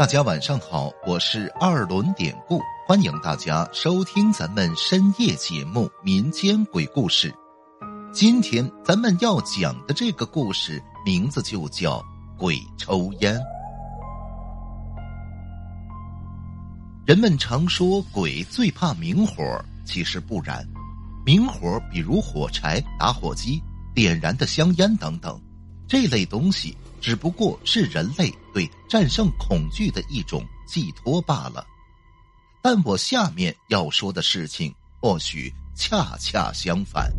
大家晚上好，我是二轮典故，欢迎大家收听咱们深夜节目《民间鬼故事》。今天咱们要讲的这个故事名字就叫《鬼抽烟》。人们常说鬼最怕明火，其实不然。明火比如火柴、打火机、点燃的香烟等等，这类东西只不过是人类对战胜恐惧的一种寄托罢了。但我下面要说的事情或许恰恰相反。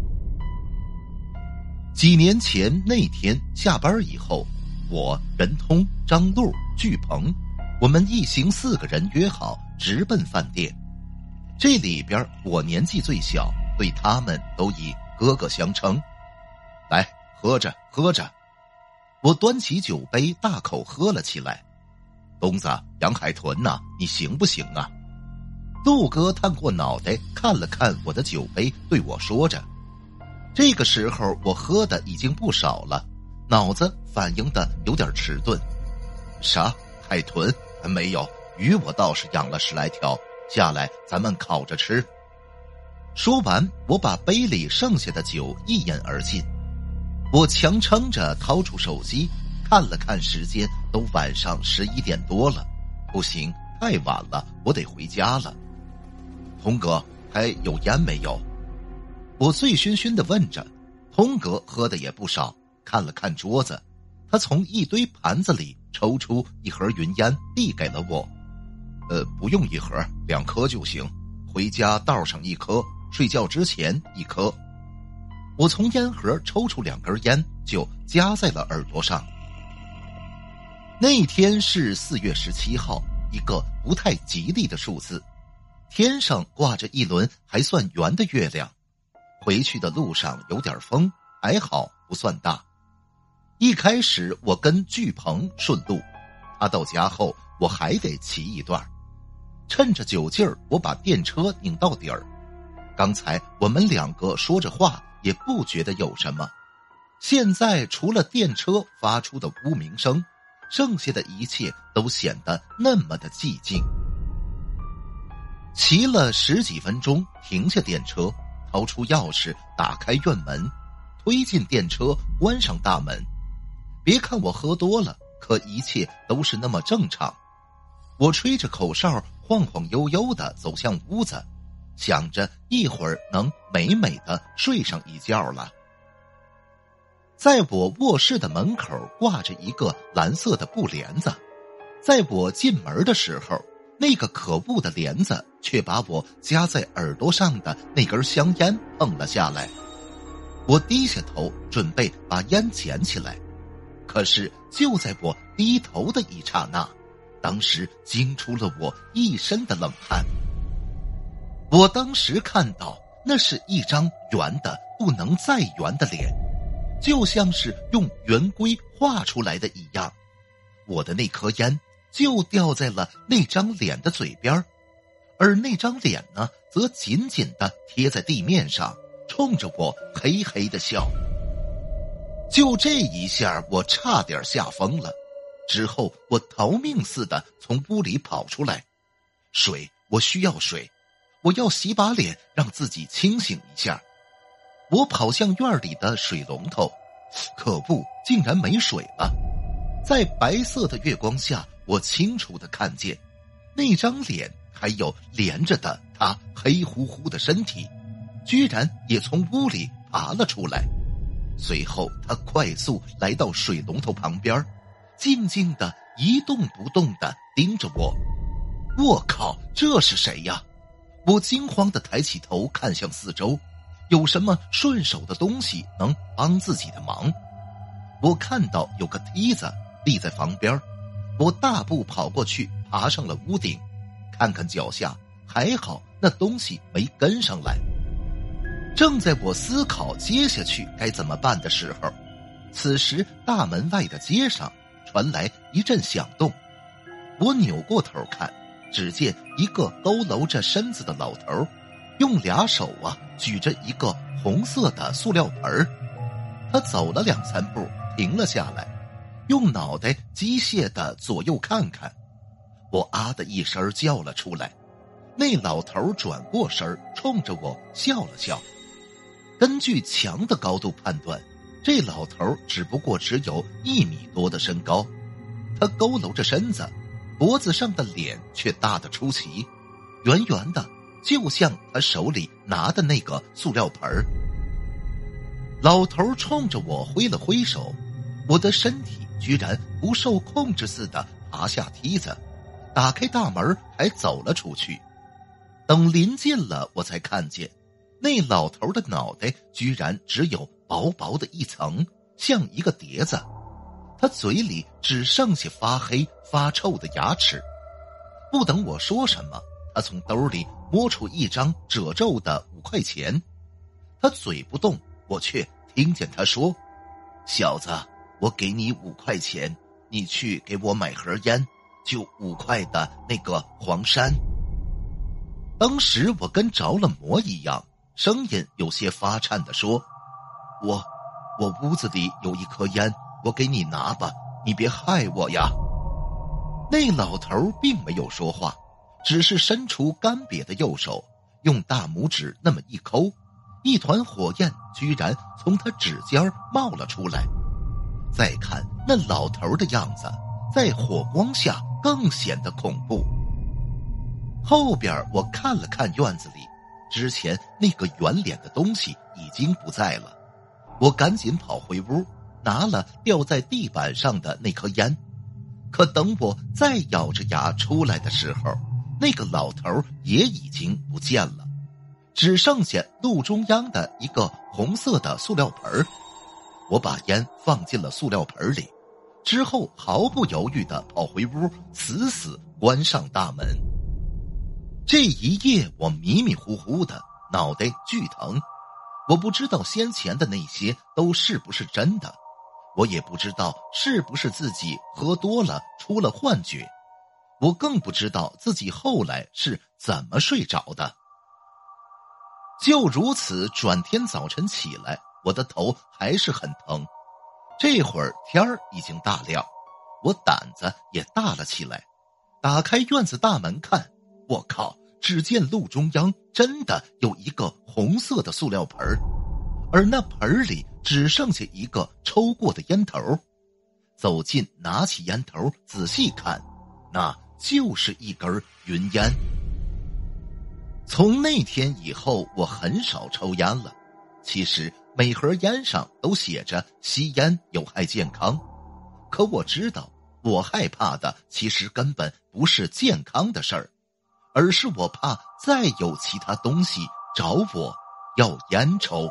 几年前那天下班以后，我、任通、张璐、巨鹏，我们一行4个人约好直奔饭店。这里边我年纪最小，对他们都以哥哥相称。来，喝着喝着。我端起酒杯大口喝了起来。东子，杨海豚啊，你行不行啊？杜哥探过脑袋看了看我的酒杯，对我说着。这个时候我喝的已经不少了，脑子反应的有点迟钝。啥？海豚？没有，鱼我倒是养了10来条，下来咱们烤着吃。说完，我把杯里剩下的酒一饮而尽。我强撑着掏出手机看了看时间，都晚上11点多了，不行，太晚了，我得回家了。童哥，还有烟没有？我醉醺醺地问着。童哥喝的也不少，看了看桌子，他从一堆盘子里抽出1盒云烟递给了我。不用1盒，2颗就行，回家道上1颗，睡觉之前1颗。我从烟盒抽出2根烟，就夹在了耳朵上。那天是4月17号，一个不太吉利的数字。天上挂着一轮还算圆的月亮，回去的路上有点风，还好不算大。一开始我跟巨鹏顺路，他到家后我还得骑一段。趁着酒劲儿，我把电车拧到底儿。刚才我们2个说着话，也不觉得有什么。现在除了电车发出的呜鸣声，剩下的一切都显得那么的寂静。骑了10几分钟，停下电车，掏出钥匙打开院门，推进电车，关上大门。别看我喝多了，可一切都是那么正常。我吹着口哨，晃晃悠悠地走向屋子，想着一会儿能美美的睡上一觉了。在我卧室的门口挂着一个蓝色的布帘子，在我进门的时候，那个可恶的帘子却把我夹在耳朵上的那根香烟碰了下来。我低下头准备把烟捡起来，可是就在我低头的一刹那，当时惊出了我一身的冷汗。我当时看到那是一张圆的不能再圆的脸，就像是用圆规画出来的一样。我的那颗烟就掉在了那张脸的嘴边，而那张脸呢，则紧紧地贴在地面上，冲着我嘿嘿地笑。就这一下我差点吓疯了，之后我逃命似的从屋里跑出来。水，我需要水，我要洗把脸让自己清醒一下。我跑向院里的水龙头，可恶，竟然没水了。在白色的月光下，我清楚地看见那张脸还有连着的他黑乎乎的身体，居然也从屋里爬了出来。随后他快速来到水龙头旁边，静静地一动不动地盯着我。我靠，这是谁呀？我惊慌地抬起头看向四周，有什么顺手的东西能帮自己的忙。我看到有个梯子立在房边，我大步跑过去，爬上了屋顶，看看脚下，还好那东西没跟上来。正在我思考接下去该怎么办的时候，此时大门外的街上传来一阵响动。我扭过头看，只见一个佝偻着身子的老头，用2手举着一个红色的塑料盆。他走了2-3步停了下来，用脑袋机械地左右看看。我啊的一声叫了出来。那老头转过身冲着我笑了笑。根据墙的高度判断，这老头只不过只有1米多的身高，他佝偻着身子，脖子上的脸却大得出奇，圆圆的，就像他手里拿的那个塑料盆。老头冲着我挥了挥手，我的身体居然不受控制似的爬下梯子，打开大门还走了出去。等临近了，我才看见那老头的脑袋居然只有薄薄的一层，像一个碟子，他嘴里只剩下发黑发臭的牙齿。不等我说什么，他从兜里摸出一张褶皱的5块钱。他嘴不动，我却听见他说：“小子，我给你5块钱，你去给我买盒烟，就5块的那个黄山。”当时我跟着了魔一样，声音有些发颤地说：“我屋子里有一颗烟，我给你拿吧，你别害我呀。”那老头并没有说话，只是伸出干瘪的右手，用大拇指那么一抠，一团火焰居然从他指尖冒了出来。再看那老头的样子，在火光下更显得恐怖。后边我看了看院子里，之前那个圆脸的东西已经不在了。我赶紧跑回屋，拿了掉在地板上的那颗烟。可等我再咬着牙出来的时候，那个老头也已经不见了，只剩下路中央的一个红色的塑料盆。我把烟放进了塑料盆里，之后毫不犹豫地跑回屋，死死关上大门。这一夜我迷迷糊糊的，脑袋巨疼。我不知道先前的那些都是不是真的，我也不知道是不是自己喝多了出了幻觉，我更不知道自己后来是怎么睡着的。就如此，转天早晨起来，我的头还是很疼。这会儿天儿已经大亮，我胆子也大了起来，打开院子大门看，我靠，只见路中央真的有一个红色的塑料盆，而那盆里只剩下一个抽过的烟头。走近拿起烟头仔细看，那就是一根云烟。从那天以后我很少抽烟了，其实每盒烟上都写着吸烟有害健康，可我知道我害怕的其实根本不是健康的事儿，而是我怕再有其他东西找我要烟抽。